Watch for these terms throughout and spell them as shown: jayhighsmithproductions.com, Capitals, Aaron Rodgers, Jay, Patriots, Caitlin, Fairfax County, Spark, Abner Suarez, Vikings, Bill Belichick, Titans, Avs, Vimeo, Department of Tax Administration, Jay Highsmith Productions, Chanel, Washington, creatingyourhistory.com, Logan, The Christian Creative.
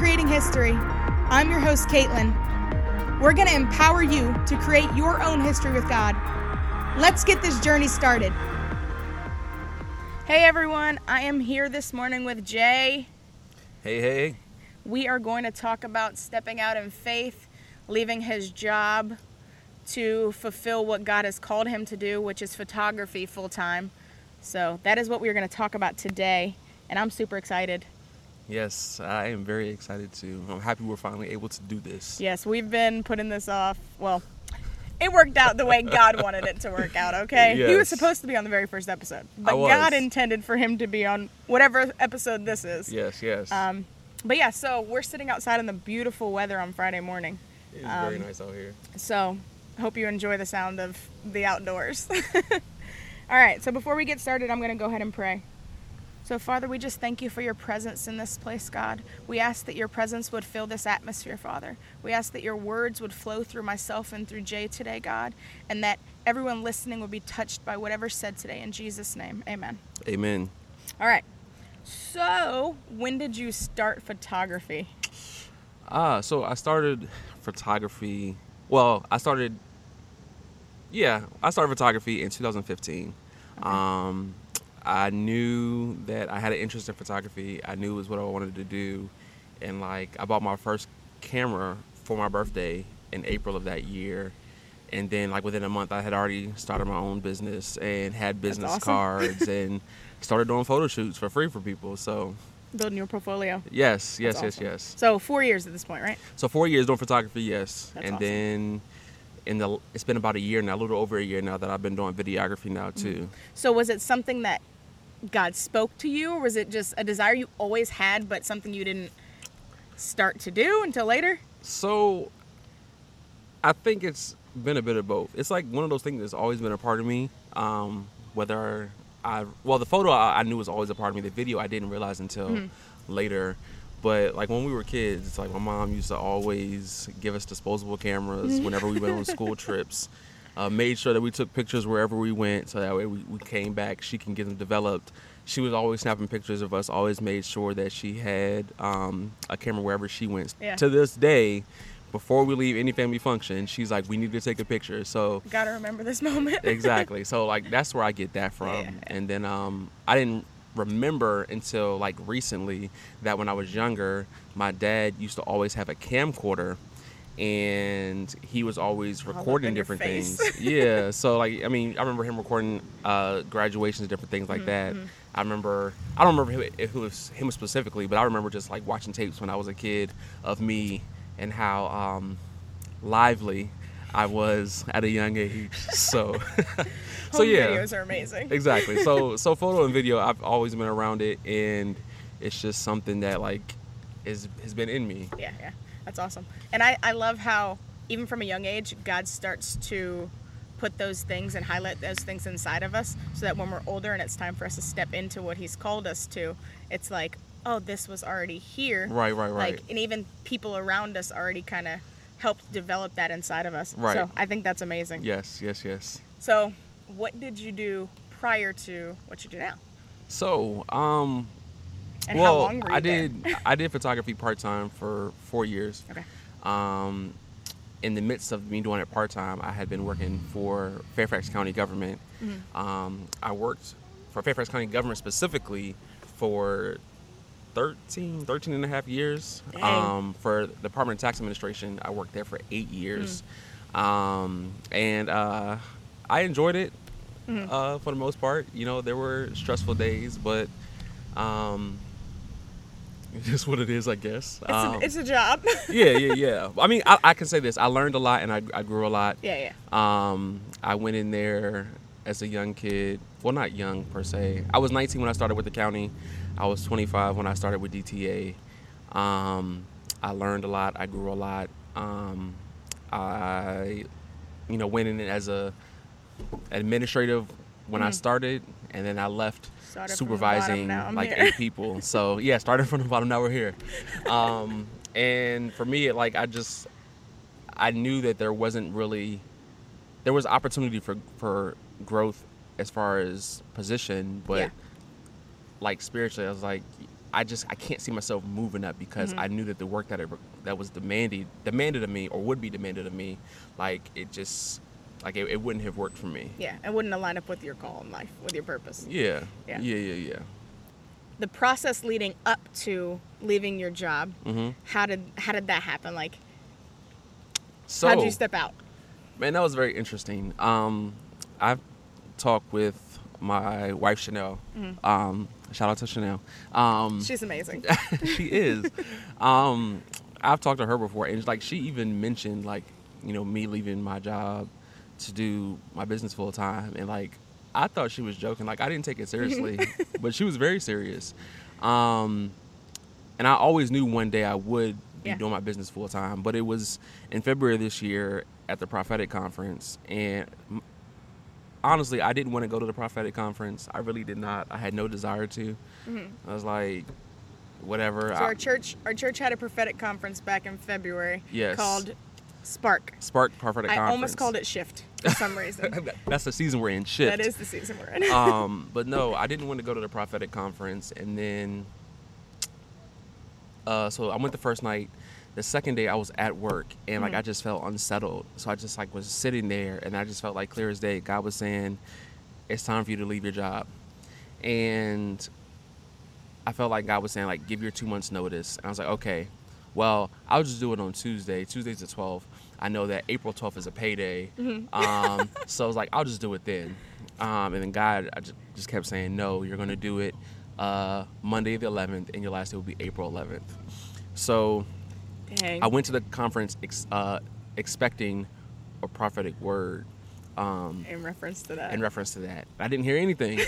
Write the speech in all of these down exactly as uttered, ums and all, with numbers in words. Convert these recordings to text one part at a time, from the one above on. Creating History. I'm your host, Caitlin. We're going to empower you to create your own history with God. Let's get this journey started. Hey everyone, I am here this morning with Jay. Hey, hey. We are going to talk about stepping out in faith, leaving his job to fulfill what God has called him to do, which is photography full-time. So that is what we're going to talk about today, and I'm super excited. Yes, I am very excited too. I'm happy we're finally able to do this. Yes, we've been putting this off. Well, it worked out the way God wanted it to work out, okay? Yes. He was supposed to be on the very first episode, but God intended for him to be on whatever episode this is. Yes, yes. Um, but yeah, so we're sitting outside in the beautiful weather on Friday morning. It's um, very nice out here. So I hope you enjoy the sound of the outdoors. All right, so before we get started, I'm going to go ahead and pray. So, Father, we just thank you for your presence in this place, God. We ask that your presence would fill this atmosphere, Father. We ask that your words would flow through myself and through Jay today, God, and that everyone listening would be touched by whatever's said today. In Jesus' name, amen. Amen. All right. So, when did you start photography? Uh, so, I started photography. Well, I started, yeah, I started photography in two thousand fifteen. Okay. Um I knew that I had an interest in photography. I knew it was what I wanted to do. And like, I bought my first camera for my birthday in April of that year. And then like within a month, I had already started my own business and had business awesome. cards and started doing photo shoots for free for people. So building your portfolio. Yes, yes, That's yes, awesome. yes. So four years at this point, right? So four years doing photography, yes. That's and awesome. then In the, it's been about a year now, a little over a year now that I've been doing videography now too. So was it something that God spoke to you, or was it just a desire you always had but something you didn't start to do until later? So I think it's been a bit of both. It's like one of those things that's always been a part of me. Um, whether I, well, the photo I, I knew was always a part of me. The video I didn't realize until mm-hmm. later. But like when we were kids, it's like my mom used to always give us disposable cameras whenever we went on school trips, uh, made sure that we took pictures wherever we went. So that way we, we came back, she can get them developed. She was always snapping pictures of us, always made sure that she had um, a camera wherever she went. Yeah. To this day, before we leave any family function, she's like, we need to take a picture. So gotta remember this moment. Exactly. So like, that's where I get that from. Yeah. And then um, I didn't remember until like recently that when I was younger, my dad used to always have a camcorder and he was always recording different things. Yeah. So like, I mean, I remember him recording uh, graduations, different things like mm-hmm. that. I remember, I don't remember if it was him specifically, but I remember just like watching tapes when I was a kid of me and how um, lively I was at a young age, so so Home yeah. videos are amazing. Exactly. So so photo and video, I've always been around it, and it's just something that like is has been in me. Yeah, yeah, that's awesome. And I I love how even from a young age, God starts to put those things and highlight those things inside of us, so that when we're older and it's time for us to step into what He's called us to, it's like, oh, this was already here. Right, right, right. Like, and even people around us already kind of helped develop that inside of us. Right. So I think that's amazing. Yes, yes, yes. So what did you do prior to what you do now? So, um, and well, how long were you I did, there? I did photography part-time for four years. Okay. Um, in the midst of me doing it part-time, I had been working for Fairfax County government. Mm-hmm. Um, I worked for Fairfax County government specifically for thirteen, thirteen and a half years. Dang. Um, for the Department of Tax Administration, I worked there for eight years. Mm. Um, and uh, I enjoyed it mm-hmm. uh, for the most part. You know, there were stressful days, but um, it's just what it is, I guess. It's, um, a, it's a job. yeah, yeah, yeah. I mean, I, I can say this. I learned a lot and I, I grew a lot. Yeah, yeah. Um, I went in there as a young kid. Well, not young per se. I was nineteen when I started with the county. I was twenty-five when I started with D T A. Um, I learned a lot. I grew a lot. Um, I, you know, went in as a administrative when mm-hmm. I started, and then I left started supervising bottom, like here. eight people. So yeah, started from the bottom. Now we're here. Um, and for me, it, like I just, I knew that there wasn't really, there was opportunity for for growth as far as position, but. Yeah. Like spiritually, I was like, I just I can't see myself moving up because mm-hmm. I knew that the work that it, that was demanded demanded of me or would be demanded of me, like it just like it, it wouldn't have worked for me. Yeah, it wouldn't align up with your call in life, with your purpose. Yeah, yeah, yeah, yeah. yeah. The process leading up to leaving your job, mm-hmm. how did how did that happen? Like, so, how did you step out? Man, that was very interesting. Um, I've talked with my wife Chanel. Mm-hmm. Um, shout out to Chanel. Um, She's amazing. She is. um, I've talked to her before, and like she even mentioned, like you know, me leaving my job to do my business full time, and like I thought she was joking. Like I didn't take it seriously, but she was very serious. Um, and I always knew one day I would be yeah. doing my business full time. But it was in February this year at the Prophetic Conference, and honestly, I didn't want to go to the Prophetic Conference. I really did not. I had no desire to. Mm-hmm. I was like, whatever. So I, our church, our church had a prophetic conference back in February. Yes. Called Spark. Spark Prophetic I Conference. I almost called it Shift for some reason. That's the season we're in, Shift. That is the season we're in. um, but no, I didn't want to go to the Prophetic Conference. And then, uh, so I went the first night. The second day I was at work, and like mm-hmm. I just felt unsettled. So I just like was sitting there, and I just felt like clear as day, God was saying, it's time for you to leave your job. And I felt like God was saying, like, give your two months notice. And I was like, okay, well, I'll just do it on Tuesday. Tuesday's the twelfth. I know that April twelfth is a payday. Mm-hmm. um, so I was like, I'll just do it then. Um, and then God I just, just kept saying, no, you're going to do it uh, Monday the eleventh, and your last day will be April eleventh. So... Dang. I went to the conference ex- uh, expecting a prophetic word. Um, in reference to that. In reference to that. I didn't hear anything.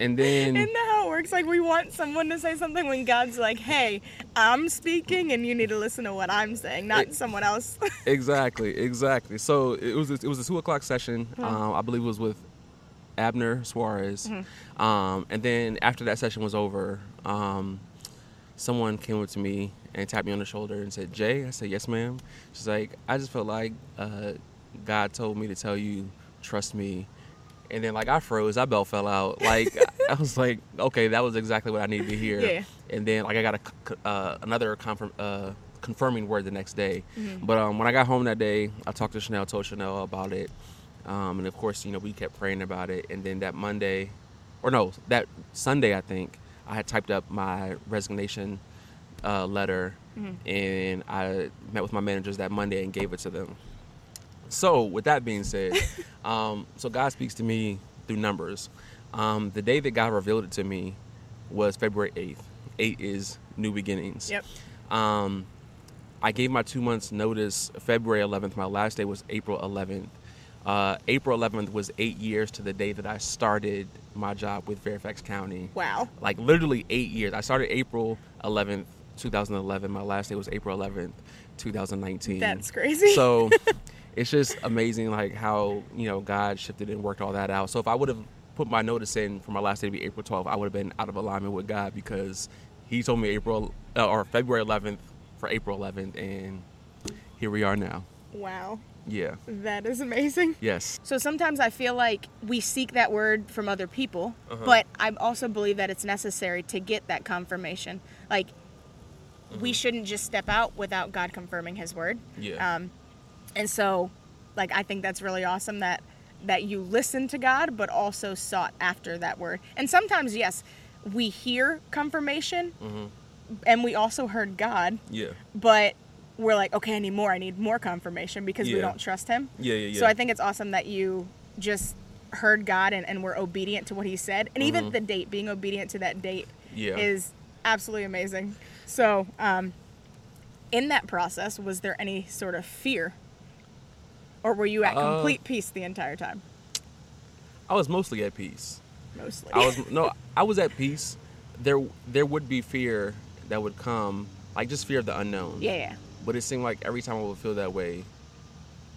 And then... Isn't that how it works? Like, we want someone to say something when God's like, hey, I'm speaking and you need to listen to what I'm saying, not it, someone else. Exactly, exactly. So it was a, it was a two o'clock session. Hmm. Um, I believe it was with Abner Suarez. Hmm. Um, and then after that session was over, um, someone came up to me and tapped me on the shoulder and said, Jay? I said, yes, ma'am. She's like, I just felt like uh, God told me to tell you, trust me. And then, like, I froze. I belt fell out. Like, I was like, okay, that was exactly what I needed to hear. Yeah. And then, like, I got a, uh, another confirm, uh, confirming word the next day. Mm-hmm. But um, when I got home that day, I talked to Chanel, told Chanel about it. Um, and, of course, you know, we kept praying about it. And then that Monday, or no, that Sunday, I think, I had typed up my resignation Uh, letter, mm-hmm. and I met with my managers that Monday and gave it to them. So with that being said, um, so God speaks to me through numbers. Um, the day that God revealed it to me was February eighth. Eight is new beginnings. Yep. Um, I gave my two months notice February eleventh. My last day was April eleventh. Uh, April eleventh was eight years to the day that I started my job with Fairfax County. Wow. Like literally eight years. I started April eleventh. two thousand eleven. My last day was April eleventh, two thousand nineteen. That's crazy. So it's just amazing, like how you know God shifted and worked all that out. So if I would have put my notice in for my last day to be April twelfth, I would have been out of alignment with God because He told me April uh, or February eleventh for April eleventh, and here we are now. Wow. Yeah. That is amazing. Yes. So sometimes I feel like we seek that word from other people, uh-huh. but I also believe that it's necessary to get that confirmation. Like. We shouldn't just step out without God confirming His word. Yeah. Um, and so, like, I think that's really awesome that that you listened to God, but also sought after that word. And sometimes, yes, we hear confirmation, mm-hmm. and we also heard God. Yeah. But we're like, okay, I need more. I need more confirmation because yeah. we don't trust Him. Yeah, yeah, yeah. So I think it's awesome that you just heard God and, and were obedient to what He said. And mm-hmm. even the date, being obedient to that date yeah. is absolutely amazing. So, um, in that process, was there any sort of fear, or were you at complete uh, peace the entire time? I was mostly at peace. Mostly. I was no, I was at peace. There, there would be fear that would come, like just fear of the unknown. Yeah. But it seemed like every time I would feel that way,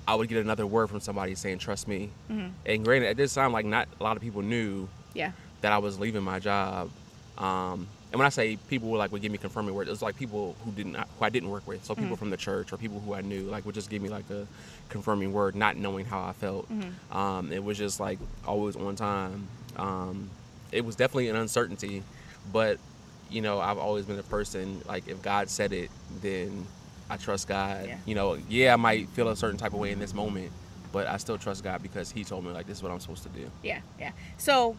I would get another word from somebody saying, "Trust me." Mm-hmm. And granted, at this time, like not a lot of people knew. Yeah. That I was leaving my job. Um, And when I say people were like would give me confirming words, it was like people who didn't who I didn't work with, so people mm-hmm. from the church or people who I knew like would just give me like a confirming word, not knowing how I felt. Mm-hmm. Um, it was just like always on time. Um, it was definitely an uncertainty, but you know, I've always been a person, like, if God said it, then I trust God. Yeah. You know, yeah, I might feel a certain type of way in this moment, but I still trust God because he told me, like, this is what I'm supposed to do. Yeah, yeah. So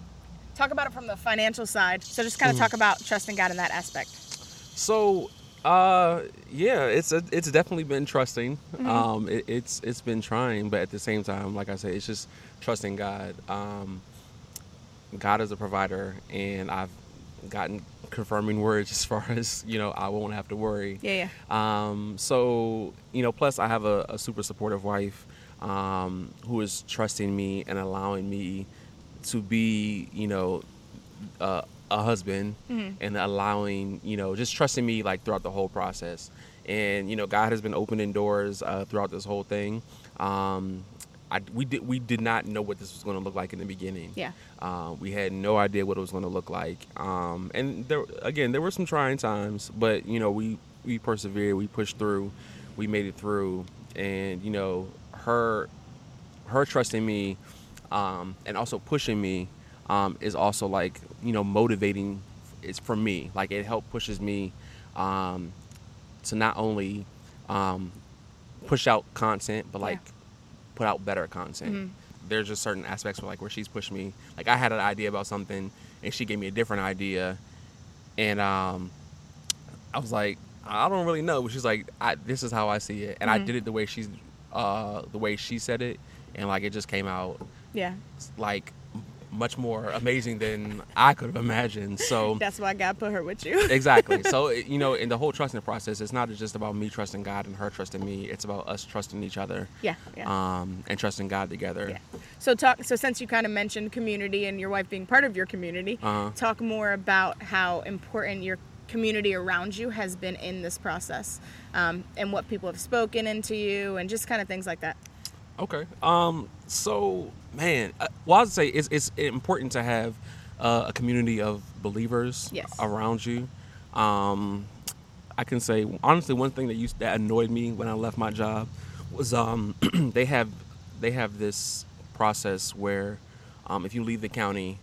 talk about it from the financial side. So just kind of talk about trusting God in that aspect. So, uh, yeah, it's a, it's definitely been trusting. Mm-hmm. Um, it, it's it's been trying, but at the same time, like I said, it's just trusting God. Um, God is a provider, and I've gotten confirming words as far as, you know, I won't have to worry. Yeah, yeah. Um, so, you know, plus I have a, a super supportive wife um, who is trusting me and allowing me to be, you know, uh, a husband, mm-hmm. and allowing, you know, just trusting me, like, throughout the whole process. And, you know, God has been opening doors uh, throughout this whole thing. Um, I, we did we did not know what this was going to look like in the beginning. Yeah. Uh, we had no idea what it was going to look like. Um, and there, again, there were some trying times, but, you know, we, we persevered, we pushed through, we made it through. And, you know, her, her trusting me, um, and also pushing me, um, is also, like, you know, motivating. It's for me. Like, it helped pushes me, um, to not only, um, push out content, but, like, yeah. put out better content. Mm-hmm. There's just certain aspects where, like, where she's pushed me. Like, I had an idea about something, and she gave me a different idea, and um, I was like, I don't really know. But she's like, I, this is how I see it, and mm-hmm. I did it the way she's, uh, the way she said it, and, like, it just came out, yeah, like, much more amazing than I could have imagined. So that's why God put her with you. Exactly. So, you know, in the whole trusting process, it's not just about me trusting God and her trusting me. It's about us trusting each other. Yeah. yeah. Um, and trusting God together. Yeah. So talk. So since you kind of mentioned community and your wife being part of your community, uh-huh. talk more about how important your community around you has been in this process, um, and what people have spoken into you, and just kind of things like that. Okay. Um, so, man, uh, well, I would say it's, it's important to have uh, a community of believers yes. around you. Um, I can say, honestly, one thing that used that annoyed me when I left my job was um, they have they have this process where um, if you leave the county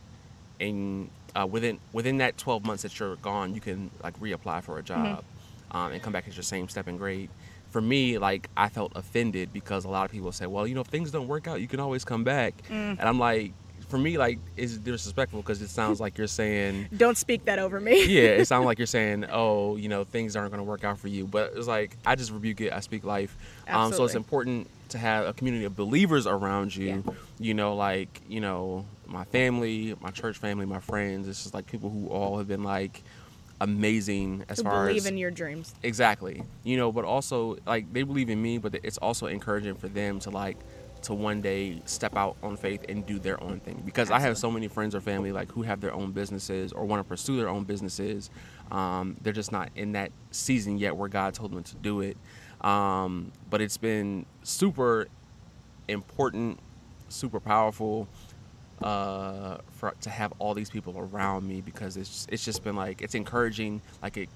and uh, within within that twelve months that you're gone, you can, like, reapply for a job, mm-hmm. um, and come back as your same step and grade. For me, like, I felt offended because a lot of people say, well, you know, if things don't work out, you can always come back. Mm. And I'm like, for me, like, it's disrespectful because it sounds like you're saying... Don't speak that over me. Yeah, it sounds like you're saying, oh, you know, things aren't going to work out for you. But it's like, I just rebuke it. I speak life. Um, so it's important to have a community of believers around you. Yeah. You know, like, you know, my family, my church family, my friends. It's just, like, people who all have been, like... amazing as far as believe in your dreams. Exactly. You know, but also, like, they believe in me, but it's also encouraging for them to, like, to one day step out on faith and do their own thing, because Absolutely. I have so many friends or family, like, who have their own businesses or want to pursue their own businesses. Um, they're just not in that season yet where God told them to do it. Um, but it's been super important, super powerful, uh for to have all these people around me, because it's just, it's just been, like, it's encouraging, like, it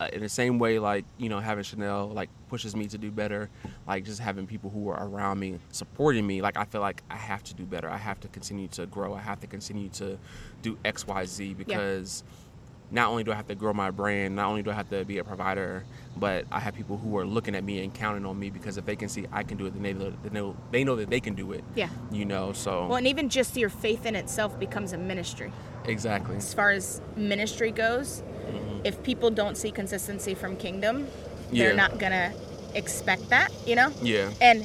uh, in the same way, like, you know, having Chanel, like, pushes me to do better, like, just having people who are around me supporting me, like, I feel like I have to do better, I have to continue to grow, I have to continue to do X Y Z, because yeah. not only do I have to grow my brand, not only do I have to be a provider, but I have people who are looking at me and counting on me, because if they can see I can do it, then they know, they know, they know that they can do it. Yeah. You know, so. Well, and even just your faith in itself becomes a ministry. Exactly. As far as ministry goes, mm-hmm. if people don't see consistency from Kingdom, they're yeah. not going to expect that, you know? Yeah. And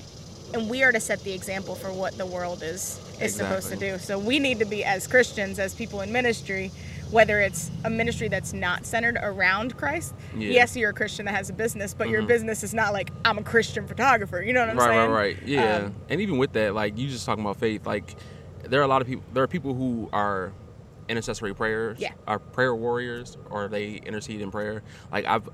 and we are to set the example for what the world is is exactly. supposed to do. So we need to be, as Christians, as people in ministry, whether it's a ministry that's not centered around Christ. Yeah. Yes, you're a Christian that has a business, but mm-hmm. your business is not like, I'm a Christian photographer. You know what I'm right, saying? Right, right, right. Yeah. Um, and even with that, like, you just talking about faith, like, there are a lot of people, there are people who are intercessory prayers, yeah. are prayer warriors, or they intercede in prayer. Like, I've,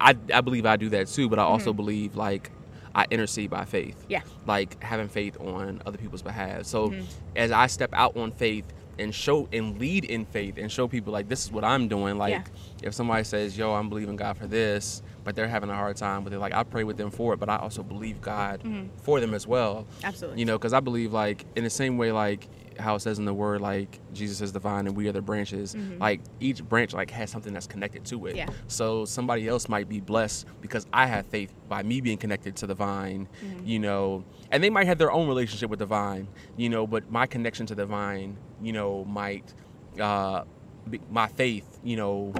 I, I believe I do that too, but I also mm-hmm. believe, like, I intercede by faith. Yeah. Like, having faith on other people's behalf. So mm-hmm. as I step out on faith, and show and lead in faith and show people, like, this is what I'm doing. Like, yeah. if somebody says, yo, I'm believing God for this, but they're having a hard time, but they're like, I pray with them for it, but I also believe God mm-hmm. for them as well. Absolutely. You know, because I believe, like, in the same way, like, how it says in the word, like Jesus is the vine and we are the branches. Mm-hmm. Like each branch like has something that's connected to it. Yeah. So somebody else might be blessed because I have faith by me being connected to the vine, mm-hmm. you know, and they might have their own relationship with the vine, you know, but my connection to the vine, you know, might, uh, be, my faith, you know,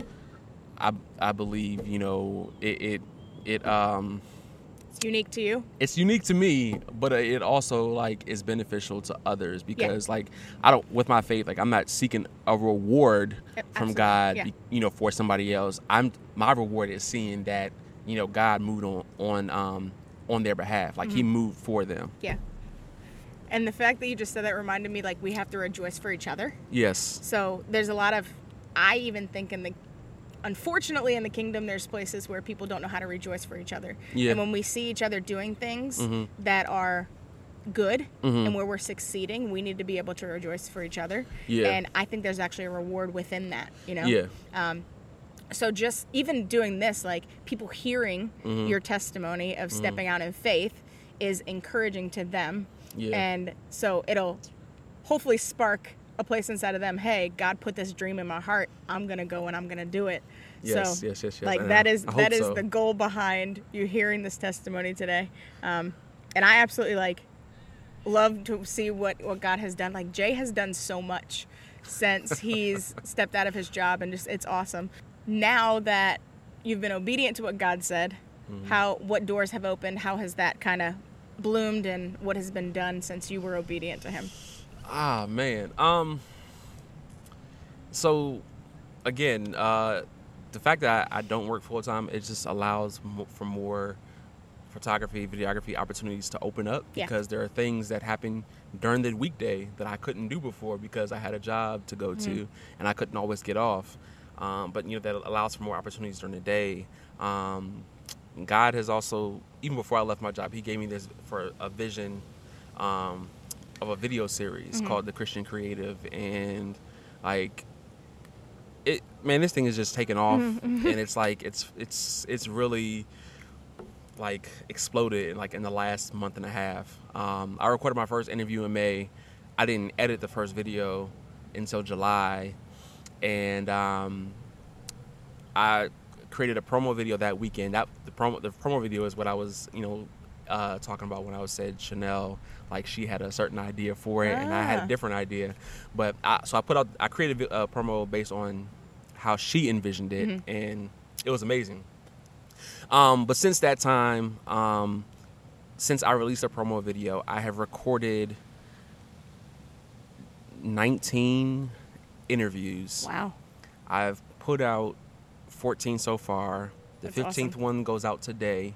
I, I believe, you know, it, it, it, um, it's unique to you. It's unique to me, but it also like is beneficial to others because yeah. like I don't with my faith, like I'm not seeking a reward Absolutely. from God, yeah. you know, for somebody else. I'm my reward is seeing that, you know, God moved on on um, on their behalf, like mm-hmm. he moved for them. Yeah. And the fact that you just said that reminded me, like we have to rejoice for each other. Yes. So there's a lot of I even think in the unfortunately, in the kingdom, there's places where people don't know how to rejoice for each other. Yeah. And when we see each other doing things mm-hmm. that are good mm-hmm. and where we're succeeding, we need to be able to rejoice for each other. Yeah. And I think there's actually a reward within that, you know? Yeah. Um, so just even doing this, like people hearing mm-hmm. your testimony of stepping mm-hmm. out in faith is encouraging to them. Yeah. And so it'll hopefully spark a place inside of them, hey, God put this dream in my heart. I'm going to go and I'm going to do it. Yes, so, yes, yes, yes. Like and that I, is I that is so. the goal behind you hearing this testimony today. Um, and I absolutely like love to see what, what God has done. Like Jay has done so much since he's stepped out of his job and just it's awesome. Now that you've been obedient to what God said, mm-hmm. how what doors have opened, how has that kind of bloomed and what has been done since you were obedient to him? Ah, man. Um, so, again, uh, the fact that I, I don't work full-time, it just allows m- for more photography, videography opportunities to open up because yeah. there are things that happen during the weekday that I couldn't do before because I had a job to go mm-hmm. to and I couldn't always get off. Um, but, you know, that allows for more opportunities during the day. Um, God has also, even before I left my job, he gave me this for a vision, um, of a video series mm-hmm. called The Christian Creative, and like it man this thing is just taking off mm-hmm. and it's like it's it's it's really like exploded like in the last month and a half. um I recorded my first interview in May. I didn't edit the first video until July, and um I created a promo video that weekend. That the promo the promo video is what I was you know Uh, talking about when I was said Chanel, like she had a certain idea for it, ah. and I had a different idea, but I, so I put out I created a promo based on how she envisioned it, mm-hmm. and it was amazing. Um, but since that time, um, since I released a promo video, I have recorded nineteen interviews. Wow! I've put out fourteen so far. The That's fifteenth awesome. one goes out today.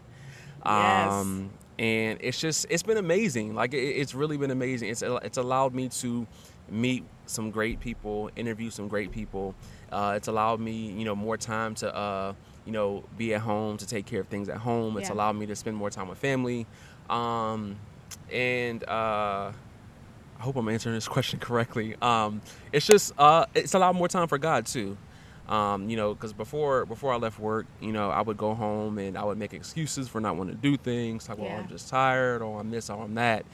Yes. Um, and it's just, it's been amazing. Like it, it's really been amazing. It's, it's allowed me to meet some great people, interview some great people. Uh, it's allowed me, you know, more time to, uh, you know, be at home, to take care of things at home. It's yeah. allowed me to spend more time with family. Um, and, uh, I hope I'm answering this question correctly. Um, it's just, uh, it's allowed more time for God too. Um, you know, because before before I left work, you know, I would go home and I would make excuses for not wanting to do things. Like, well, yeah. I'm just tired, or I'm this, or I'm that.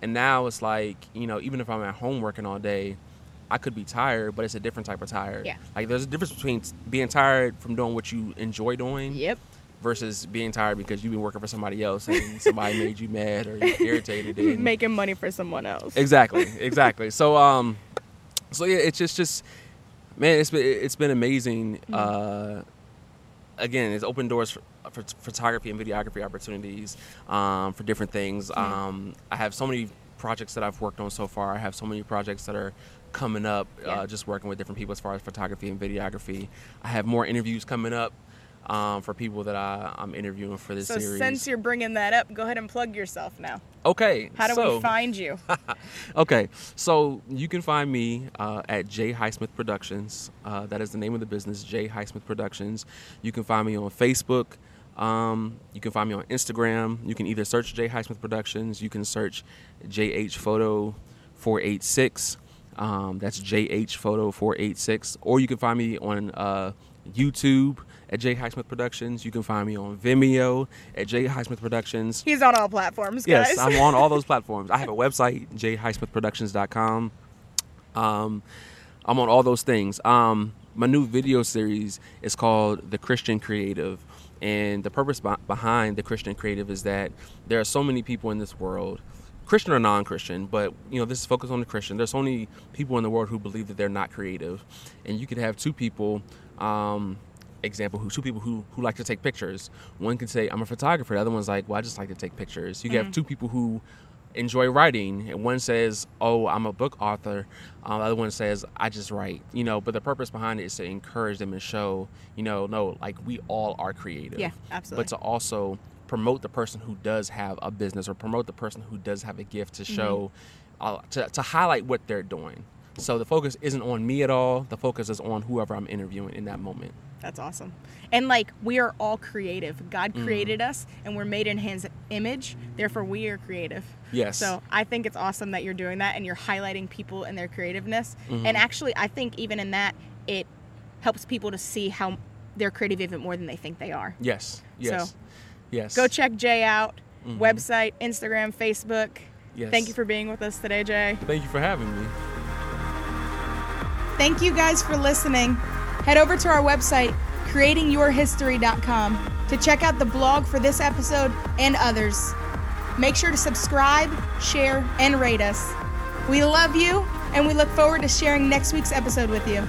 And now it's like, you know, even if I'm at home working all day, I could be tired, but it's a different type of tired. Yeah. Like, there's a difference between being tired from doing what you enjoy doing. Yep. Versus being tired because you've been working for somebody else and somebody made you mad or irritated. And making money for someone else. Exactly. Exactly. so, um, so yeah, it's just just. Man, it's been, it's been amazing. Uh, again, it's opened doors for, for photography and videography opportunities um, for different things. Um, I have so many projects that I've worked on so far. I have so many projects that are coming up, yeah. uh, just working with different people as far as photography and videography. I have more interviews coming up um, for people that I, I'm interviewing for this so series. So since you're bringing that up, go ahead and plug yourself now. Okay. How do so, we find you? Okay. So you can find me uh, at Jay Highsmith Productions. Uh, that is the name of the business, Jay Highsmith Productions. You can find me on Facebook. Um, you can find me on Instagram. You can either search Jay Highsmith Productions. You can search J H Photo four eighty-six. Um, that's J H Photo four eighty-six. Or you can find me on uh, YouTube at Jay Highsmith Productions. You can find me on Vimeo at Jay Highsmith Productions. He's on all platforms, guys. Yes, I'm on all those platforms. I have a website, jay highsmith productions dot com. Um, I'm on all those things. Um, my new video series is called The Christian Creative. And the purpose be- behind The Christian Creative is that there are so many people in this world, Christian or non-Christian, but you know, this is focused on the Christian. There's so many people in the world who believe that they're not creative. And you could have two people, um, example, who two people who, who like to take pictures. One could say, I'm a photographer. The other one's like, well, I just like to take pictures. You mm-hmm. have two people who enjoy writing, and one says, oh, I'm a book author. Uh, the other one says, I just write, you know, but the purpose behind it is to encourage them and show, you know, no, like we all are creative. Yeah, absolutely. But to also promote the person who does have a business or promote the person who does have a gift to show, mm-hmm. uh, to, to highlight what they're doing. So the focus isn't on me at all. The focus is on whoever I'm interviewing in that moment. That's awesome. And like, we are all creative. God created mm. us, and we're made in his image. Therefore, we are creative. Yes. So I think it's awesome that you're doing that, and you're highlighting people and their creativeness. Mm-hmm. And actually, I think even in that, it helps people to see how they're creative even more than they think they are. Yes. Yes. So yes. Go check Jay out. Mm-hmm. Website, Instagram, Facebook. Yes. Thank you for being with us today, Jay. Thank you for having me. Thank you guys for listening. Head over to our website, creating your history dot com, to check out the blog for this episode and others. Make sure to subscribe, share, and rate us. We love you, and we look forward to sharing next week's episode with you.